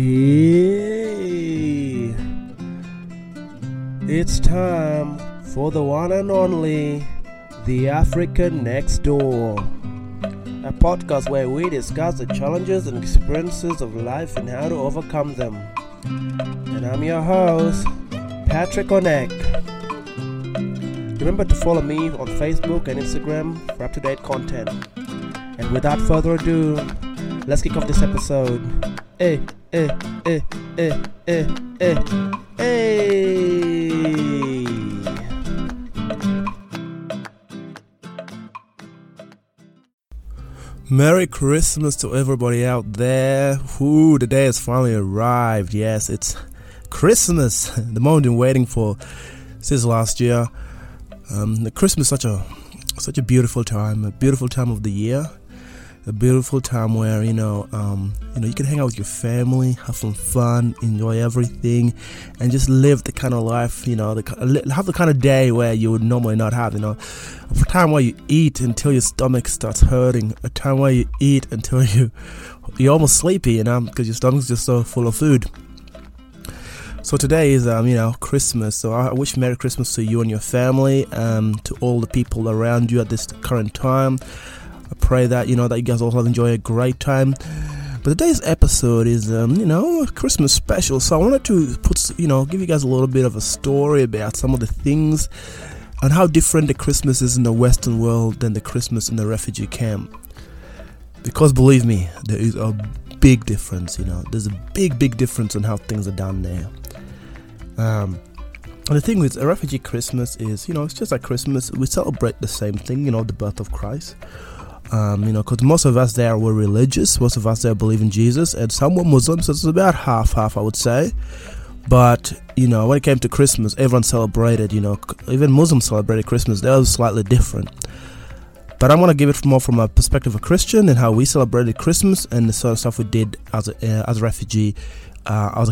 Hey, it's time for the one and only The African Next Door, a podcast where we discuss the challenges and experiences of life and how to overcome them. And I'm your host, Patrick Onek. Remember to follow me on Facebook and Instagram for up-to-date content. And without further ado, let's kick off this episode. Merry Christmas to everybody out there. Ooh, the day has finally arrived. Yes, it's Christmas, the moment I've been waiting for since last year. Christmas is such a beautiful time, of the year. A beautiful time where you can hang out with your family, have some fun, enjoy everything, and just live the kind of life, have the kind of day where you would normally not have. A time where you eat until your stomach starts hurting, a time where you eat until you're almost sleepy, because your stomach's just so full of food. So today is, Christmas. So I wish Merry Christmas to you and your family, to all the people around you at this current time. I pray that you guys all enjoy a great time. But today's episode is, a Christmas special. So I wanted to give you guys a little bit of a story about some of the things and how different the Christmas is in the Western world than the Christmas in the refugee camp. Because believe me, there is a big difference. There's a big difference in how things are done there. And the thing with a refugee Christmas is, it's just like Christmas. We celebrate the same thing, the birth of Christ. Because most of us there were religious, most of us there believe in Jesus, and some were Muslims, so it's about half, I would say. But, when it came to Christmas, everyone celebrated, even Muslims celebrated Christmas. That was slightly different. But I'm going to give it more from a perspective of a Christian and how we celebrated Christmas and the sort of stuff we did as a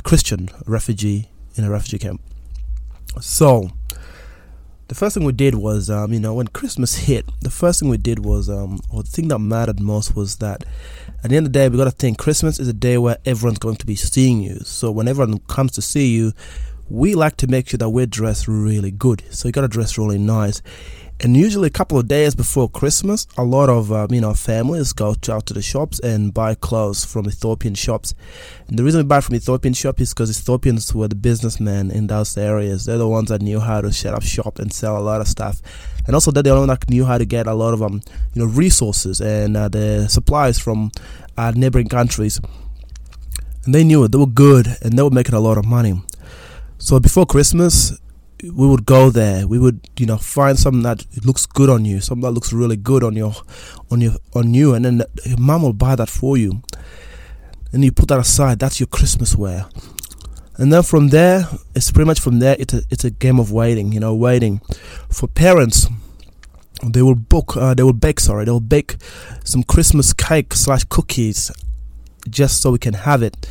Christian refugee in a refugee camp. So, the first thing we did was, when Christmas hit, the thing that mattered most was that at the end of the day, we got to think Christmas is a day where everyone's going to be seeing you. So when everyone comes to see you, we like to make sure that we're dressed really good. So you got to dress really nice. And usually a couple of days before Christmas, a lot of, families go out to the shops and buy clothes from Ethiopian shops. And the reason we buy from Ethiopian shops is because Ethiopians were the businessmen in those areas. They're the ones that knew how to set up shop and sell a lot of stuff. And also they're the ones that knew how to get a lot of, resources and the supplies from neighboring countries. And they knew it. They were good and they were making a lot of money. So before Christmas, we would go there. We would, find something that looks good on you, something that looks really good on you, and then your mum will buy that for you. And you put that aside. That's your Christmas wear. And then from there, it's a game of waiting. Waiting for parents. They'll bake some Christmas cake/cookies, just so we can have it.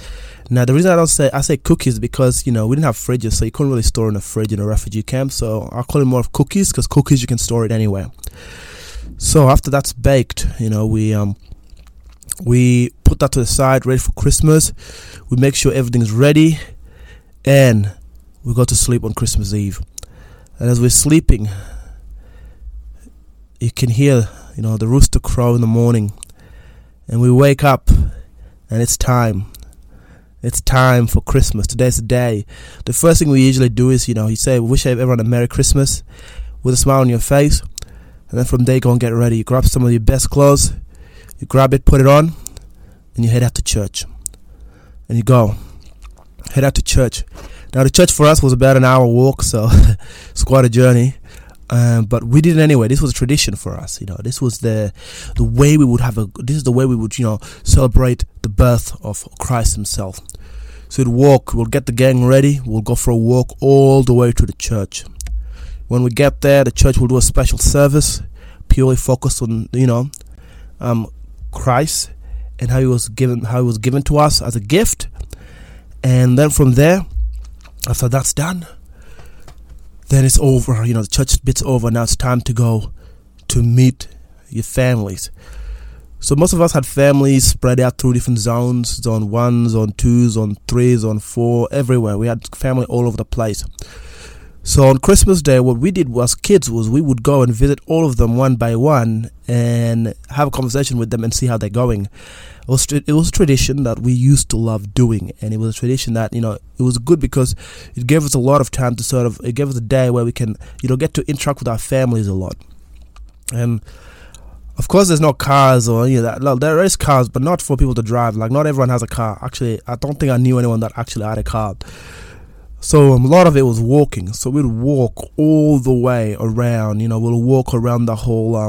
Now, the reason I say cookies because, we didn't have fridges, so you couldn't really store in a fridge in a refugee camp. So I'll call it more of cookies because cookies, you can store it anywhere. So after that's baked, we put that to the side, ready for Christmas. We make sure everything's ready and we go to sleep on Christmas Eve. And as we're sleeping, you can hear, the rooster crow in the morning. And we wake up and it's time. It's time for Christmas. Today's the day. The first thing we usually do is, you say, wish everyone a Merry Christmas with a smile on your face. And then from there, go and get ready. You grab some of your best clothes. You grab it, put it on, and you head out to church. And you go. Head out to church. Now, the church for us was about an hour walk, so it's quite a journey. But we did it anyway. This was a tradition for us. This was the way we would celebrate the birth of Christ himself. So we'd walk. We'll get the gang ready. We'll go for a walk all the way to the church. When we get there, the church will do a special service, purely focused on Christ and how he was given to us as a gift. And then from there, after that's done, then it's over, the church bit's over. Now it's time to go to meet your families. So most of us had families spread out through different zones, zone 1, zone 2, zone 3, zone 4, everywhere. We had family all over the place. So on Christmas Day, what we did as kids was we would go and visit all of them one by one and have a conversation with them and see how they're going. It was a tradition that we used to love doing, and it was a tradition that, it was good because it gave us a lot of time to it gave us a day where we can, get to interact with our families a lot. And of course, there's no cars or any of that. Look, there is cars, but not for people to drive. Like, not everyone has a car. Actually, I don't think I knew anyone that actually had a car. So a lot of it was walking. So we'd walk all the way around. We'll walk around the whole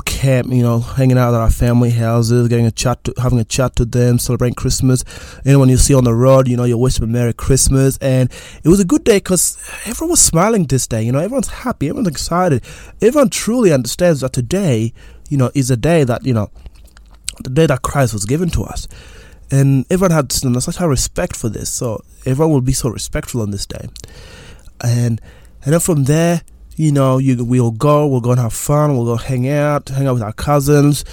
camp. Hanging out at our family houses, having a chat to them, celebrating Christmas. Anyone you see on the road, you wish them Merry Christmas. And it was a good day because everyone was smiling this day. Everyone's happy, everyone's excited. Everyone truly understands that today, is a day that the day that Christ was given to us. And everyone had such a respect for this, so everyone will be so respectful on this day. And then from there, we'll go and have fun, we'll go hang out with our cousins.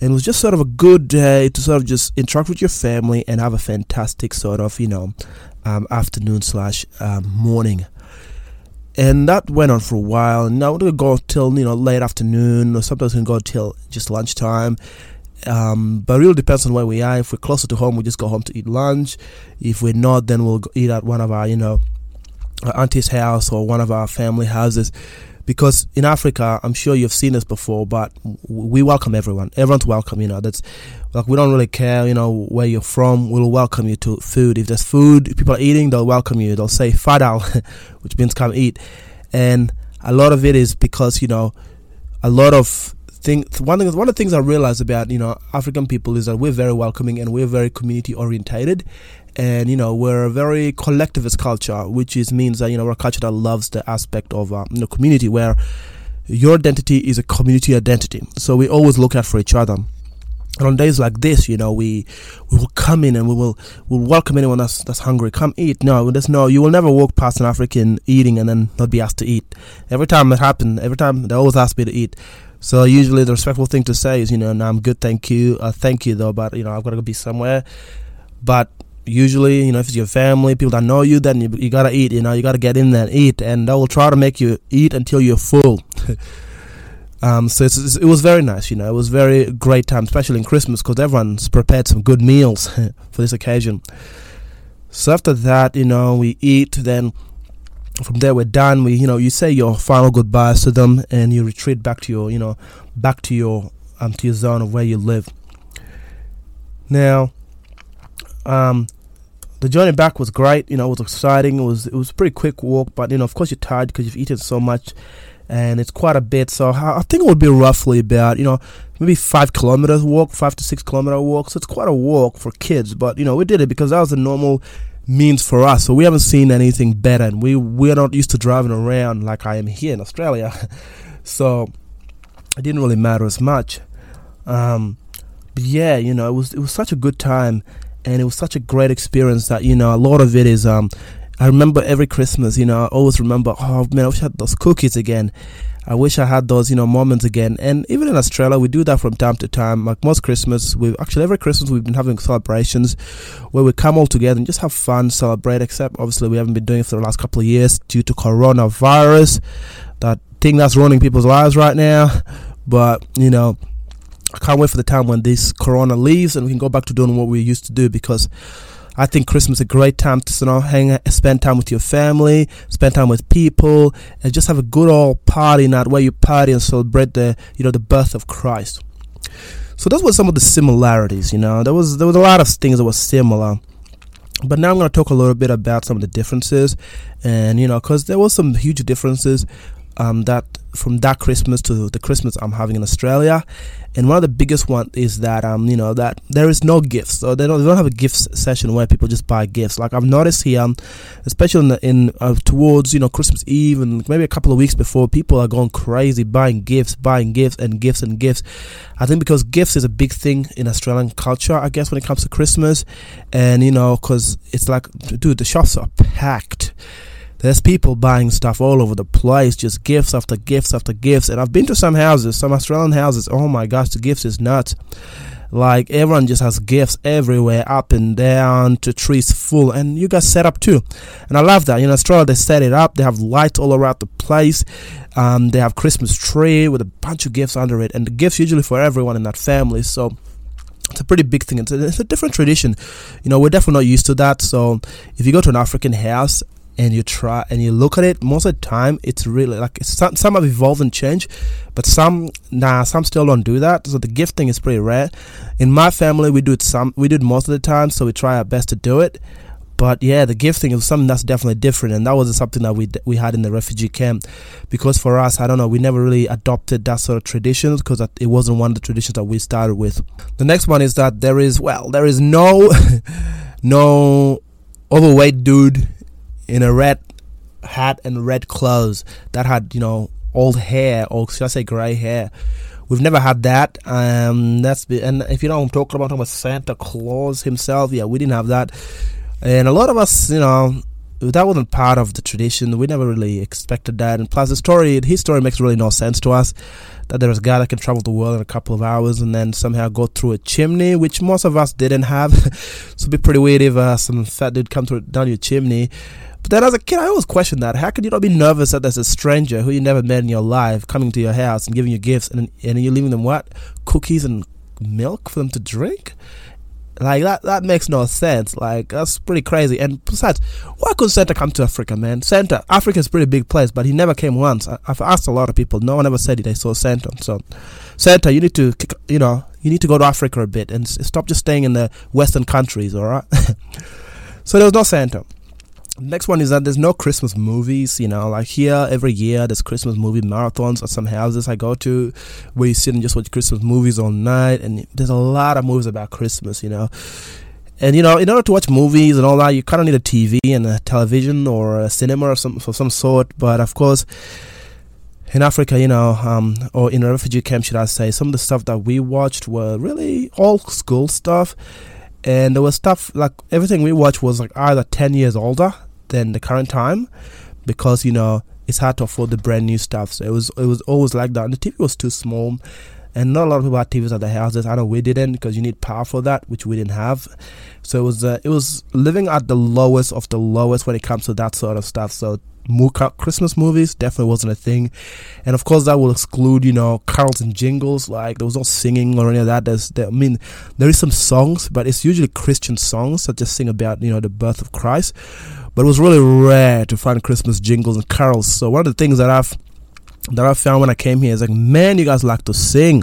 And it was just sort of a good day to sort of just interact with your family and have a fantastic sort of, afternoon / morning. And that went on for a while, and I wanted to go till, late afternoon, or sometimes we can go till just lunchtime. But it really depends on where we are. If we're closer to home, we just go home to eat lunch. If we're not, then we'll eat at one of our, our auntie's house or one of our family houses. Because in Africa, I'm sure you've seen this before, but we welcome everyone. Everyone's welcome, That's like, we don't really care, where you're from. We'll welcome you to food. If there's food, if people are eating, they'll welcome you. They'll say "fadal," which means come eat. And a lot of it is because, a lot of one of the things I realized about African people is that we're very welcoming and we're very community orientated, and we're a very collectivist culture, which means that we're a culture that loves the aspect of community, where your identity is a community identity. So we always look out for each other. And on days like this, we will come in and we'll welcome anyone that's hungry. Come eat. You will never walk past an African eating and then not be asked to eat. Every time it happens, they always ask me to eat. So usually the respectful thing to say is, no, I'm good, thank you. Thank you though, but I've got to be somewhere. But usually, if it's your family, people that know you, then you got to eat. You got to get in there and eat, and they will try to make you eat until you're full. So it was very nice, it was very great time, especially in Christmas, because everyone's prepared some good meals for this occasion. So after that, we eat, then from there we're done. We, you say your final goodbyes to them, and you retreat back to your, to your zone of where you live. Now, the journey back was great, it was exciting, it was a pretty quick walk, but, of course you're tired because you've eaten so much. And it's quite a bit, so I think it would be roughly about, maybe 5 to 6 kilometer walk. So it's quite a walk for kids, but, we did it because that was the normal means for us. So we haven't seen anything better, and we're not used to driving around like I am here in Australia. So it didn't really matter as much. But yeah, it was such a good time, and it was such a great experience that, a lot of it is... I remember every Christmas, I always remember, oh man, I wish I had those cookies again. I wish I had those, moments again. And even in Australia, we do that from time to time. Like most Christmas, every Christmas we've been having celebrations where we come all together and just have fun, celebrate, except obviously we haven't been doing it for the last couple of years due to coronavirus, that thing that's ruining people's lives right now. But, I can't wait for the time when this corona leaves and we can go back to doing what we used to do, because... I think Christmas is a great time to spend time with your family, spend time with people, and just have a good old party night where you party and celebrate the the birth of Christ. So those were some of the similarities. There was a lot of things that were similar, but now I'm going to talk a little bit about some of the differences, and because there were some huge differences that from that Christmas to the Christmas I'm having in Australia. And one of the biggest one is that that there is no gifts, so they don't have a gifts session where people just buy gifts. Like I've noticed here, especially in towards Christmas Eve and maybe a couple of weeks before, people are going crazy buying gifts. I think because gifts is a big thing in Australian culture, I guess, when it comes to Christmas, and because it's like, dude, the shops are packed. There's people buying stuff all over the place, just gifts after gifts after gifts. And I've been to some houses, some Australian houses. Oh my gosh, the gifts is nuts. Like, everyone just has gifts everywhere, up and down, to trees full. And you guys set up too. And I love that. In Australia, they set it up. They have lights all around the place. They have Christmas tree with a bunch of gifts under it. And the gifts usually for everyone in that family. So it's a pretty big thing. It's a different tradition. You know, we're definitely not used to that. So if you go to an African house and you try and you look at it, most of the time it's really like some have evolved and changed, but some still don't do that. So the gift thing is pretty rare. In my family, we do it most of the time, so we try our best to do it. But yeah, the gift thing is something that's definitely different, and that was something that we had in the refugee camp, because for us, I don't know, we never really adopted that sort of tradition, because it wasn't one of the traditions that we started with. The next one is that there is no overweight dude in a red hat and red clothes that had, you know, old hair, or should I say grey hair. We've never had that. And if you know what I'm talking about Santa Claus himself. Yeah, we didn't have that. And a lot of us, you know, that wasn't part of the tradition. We never really expected that. And plus, his story makes really no sense to us, that there is a guy that can travel the world in a couple of hours and then somehow go through a chimney, which most of us didn't have. So it'd be pretty weird if some fat dude come down your chimney. But then as a kid, I always questioned that. How could you not be nervous that there's a stranger who you never met in your life coming to your house and giving you gifts, and you're leaving them what? Cookies and milk for them to drink? Like, that makes no sense. Like, that's pretty crazy. And besides, why could Santa come to Africa, man? Africa's a pretty big place, but he never came once. I've asked a lot of people. No one ever said they saw Santa. So, Santa, you need to go to Africa a bit and stop just staying in the Western countries, all right? So there was no Santa. Next one is that there's no Christmas movies. You know, like here every year there's Christmas movie marathons at some houses I go to, where you sit and just watch Christmas movies all night. And there's a lot of movies about Christmas, you know. And you know, in order to watch movies and all that, you kind of need a TV and a television or a cinema or some sort. But of course, in Africa, you know, or in a refugee camp, should I say, some of the stuff that we watched were really old school stuff. And there was stuff, like, everything we watched was, like, either 10 years older than the current time, because, you know, it's hard to afford the brand new stuff. So it was always like that. And the TV was too small, and not a lot of people had TVs at their houses. I know we didn't, because you need power for that, which we didn't have. So it was living at the lowest of the lowest when it comes to that sort of stuff. So Christmas movies definitely wasn't a thing. And of course, that will exclude, you know, carols and jingles. Like, there was no singing or any of that. There is some songs, but it's usually Christian songs that just sing about, you know, the birth of Christ. But it was really rare to find Christmas jingles and carols. So one of the things that I found when I came here is, like, man, you guys like to sing.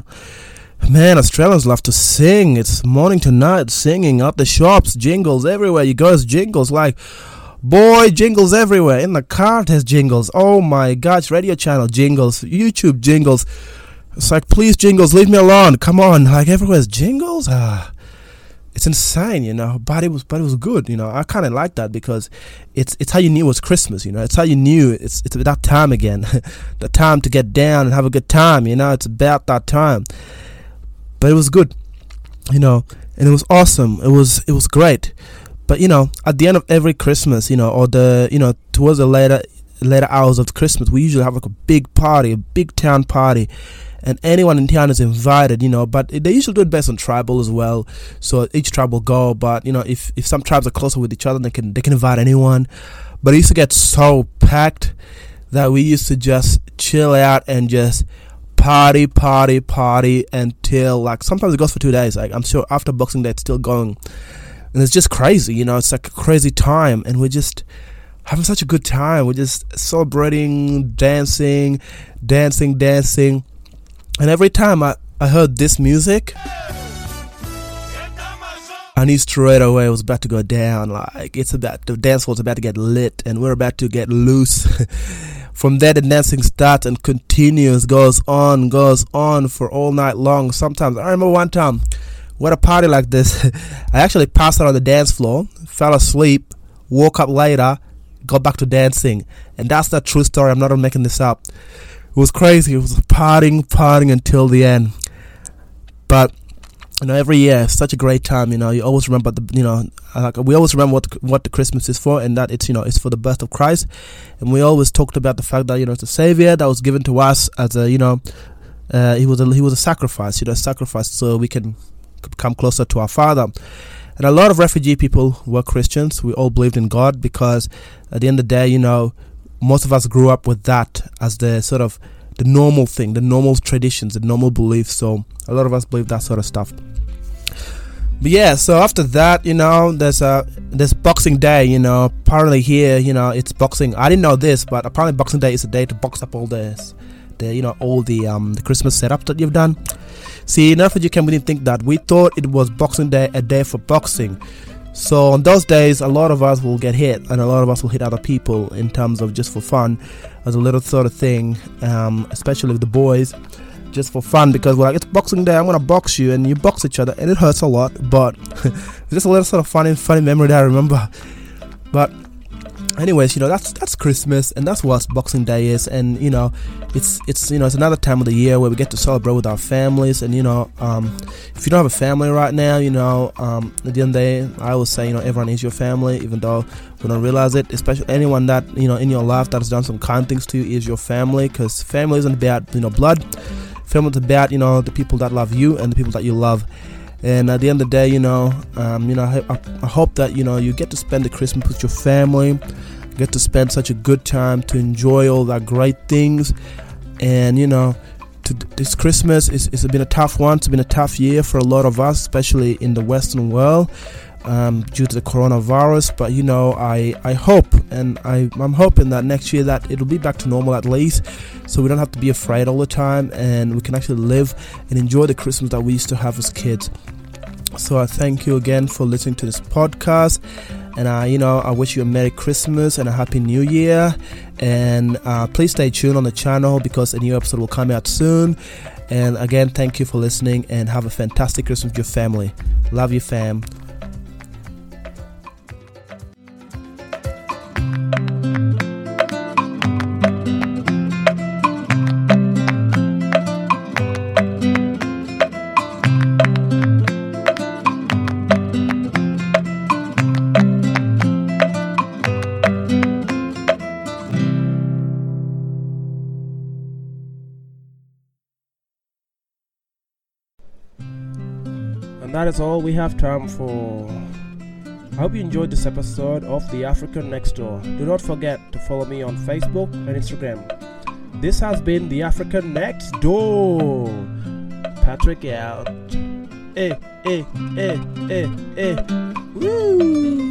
Man, Australians love to sing. It's morning to night singing at the shops, jingles everywhere you go. It's jingles, like, boy, jingles everywhere. In the car, there's jingles. Oh my gosh, radio channel jingles, YouTube jingles. It's like, please, jingles, leave me alone. Come on, like, everywhere's jingles. It's insane, you know. But it was good, you know. I kind of like that, because it's how you knew it was Christmas, you know. It's how you knew it's that time again, the time to get down and have a good time, you know. It's about that time. But it was good, you know, and it was awesome. It was great. But, you know, at the end of every Christmas, you know, or towards the later hours of Christmas, we usually have, like, a big party, a big town party, and anyone in town is invited, you know. But they usually do it based on tribal as well, so each tribe will go. But, you know, if some tribes are closer with each other, they can invite anyone. But it used to get so packed that we used to just chill out and just party until, like, sometimes it goes for 2 days. Like, I'm sure after Boxing Day it's still going. And it's just crazy, you know. It's like a crazy time, and we're just having such a good time. We're just celebrating, dancing. And every time I heard this music, I knew straight away it was about to go down. Like, the dance floor's about to get lit, and we're about to get loose. From there, the dancing starts and continues, goes on for all night long. Sometimes, I remember one time, what a party like this, I actually passed out on the dance floor, fell asleep, woke up later, got back to dancing. And that's the true story. I'm not making this up. It was crazy. It was partying until the end. But you know, every year, such a great time. You know, you always remember the, you know, we always remember what the Christmas is for, and that it's, you know, it's for the birth of Christ. And we always talked about the fact that, you know, it's a Savior that was given to us as a, you know, he was a sacrifice, you know, sacrifice so we can come closer to our Father. And a lot of refugee people were Christians. We all believed in God, because at the end of the day, you know, most of us grew up with that as the sort of the normal thing, the normal traditions, the normal beliefs. So a lot of us believe that sort of stuff. But yeah, so after that, you know, there's Boxing Day. You know, apparently here, you know, it's boxing. I didn't know this, but apparently Boxing Day is a day to box up all the you know, all the Christmas setup that you've done. See, in refugee camp, we didn't think that. We thought it was Boxing Day, a day for boxing. So on those days, a lot of us will get hit, and a lot of us will hit other people in terms of just for fun, as a little sort of thing, especially with the boys, just for fun, because we're like, it's Boxing Day, I'm going to box you, and you box each other, and it hurts a lot, but it's just a little sort of funny memory that I remember. But anyways, you know, that's Christmas, and that's what Boxing Day is. And you know, it's you know, it's another time of the year where we get to celebrate with our families. And you know, if you don't have a family right now, you know, at the end of the day, I always say, you know, everyone is your family, even though we don't realize it. Especially anyone that, you know, in your life that has done some kind things to you is your family, because family isn't about, you know, blood. Family is about, you know, the people that love you and the people that you love. And at the end of the day, you know, I hope that, you know, you get to spend the Christmas with your family, get to spend such a good time to enjoy all that great things. And, you know, this Christmas is been a tough one. It's been a tough year for a lot of us, especially in the Western world, due to the coronavirus. But, you know, I hope, and I'm hoping that next year that it'll be back to normal at least, so we don't have to be afraid all the time, and we can actually live and enjoy the Christmas that we used to have as kids. So I thank you again for listening to this podcast, and you know, I wish you a Merry Christmas and a Happy New Year. And please stay tuned on the channel, because a new episode will come out soon. And again, thank you for listening, and have a fantastic Christmas with your family. Love you, fam. And that is all we have time for. I hope you enjoyed this episode of The African Next Door. Do not forget to follow me on Facebook and Instagram. This has been The African Next Door. Patrick out. Woo!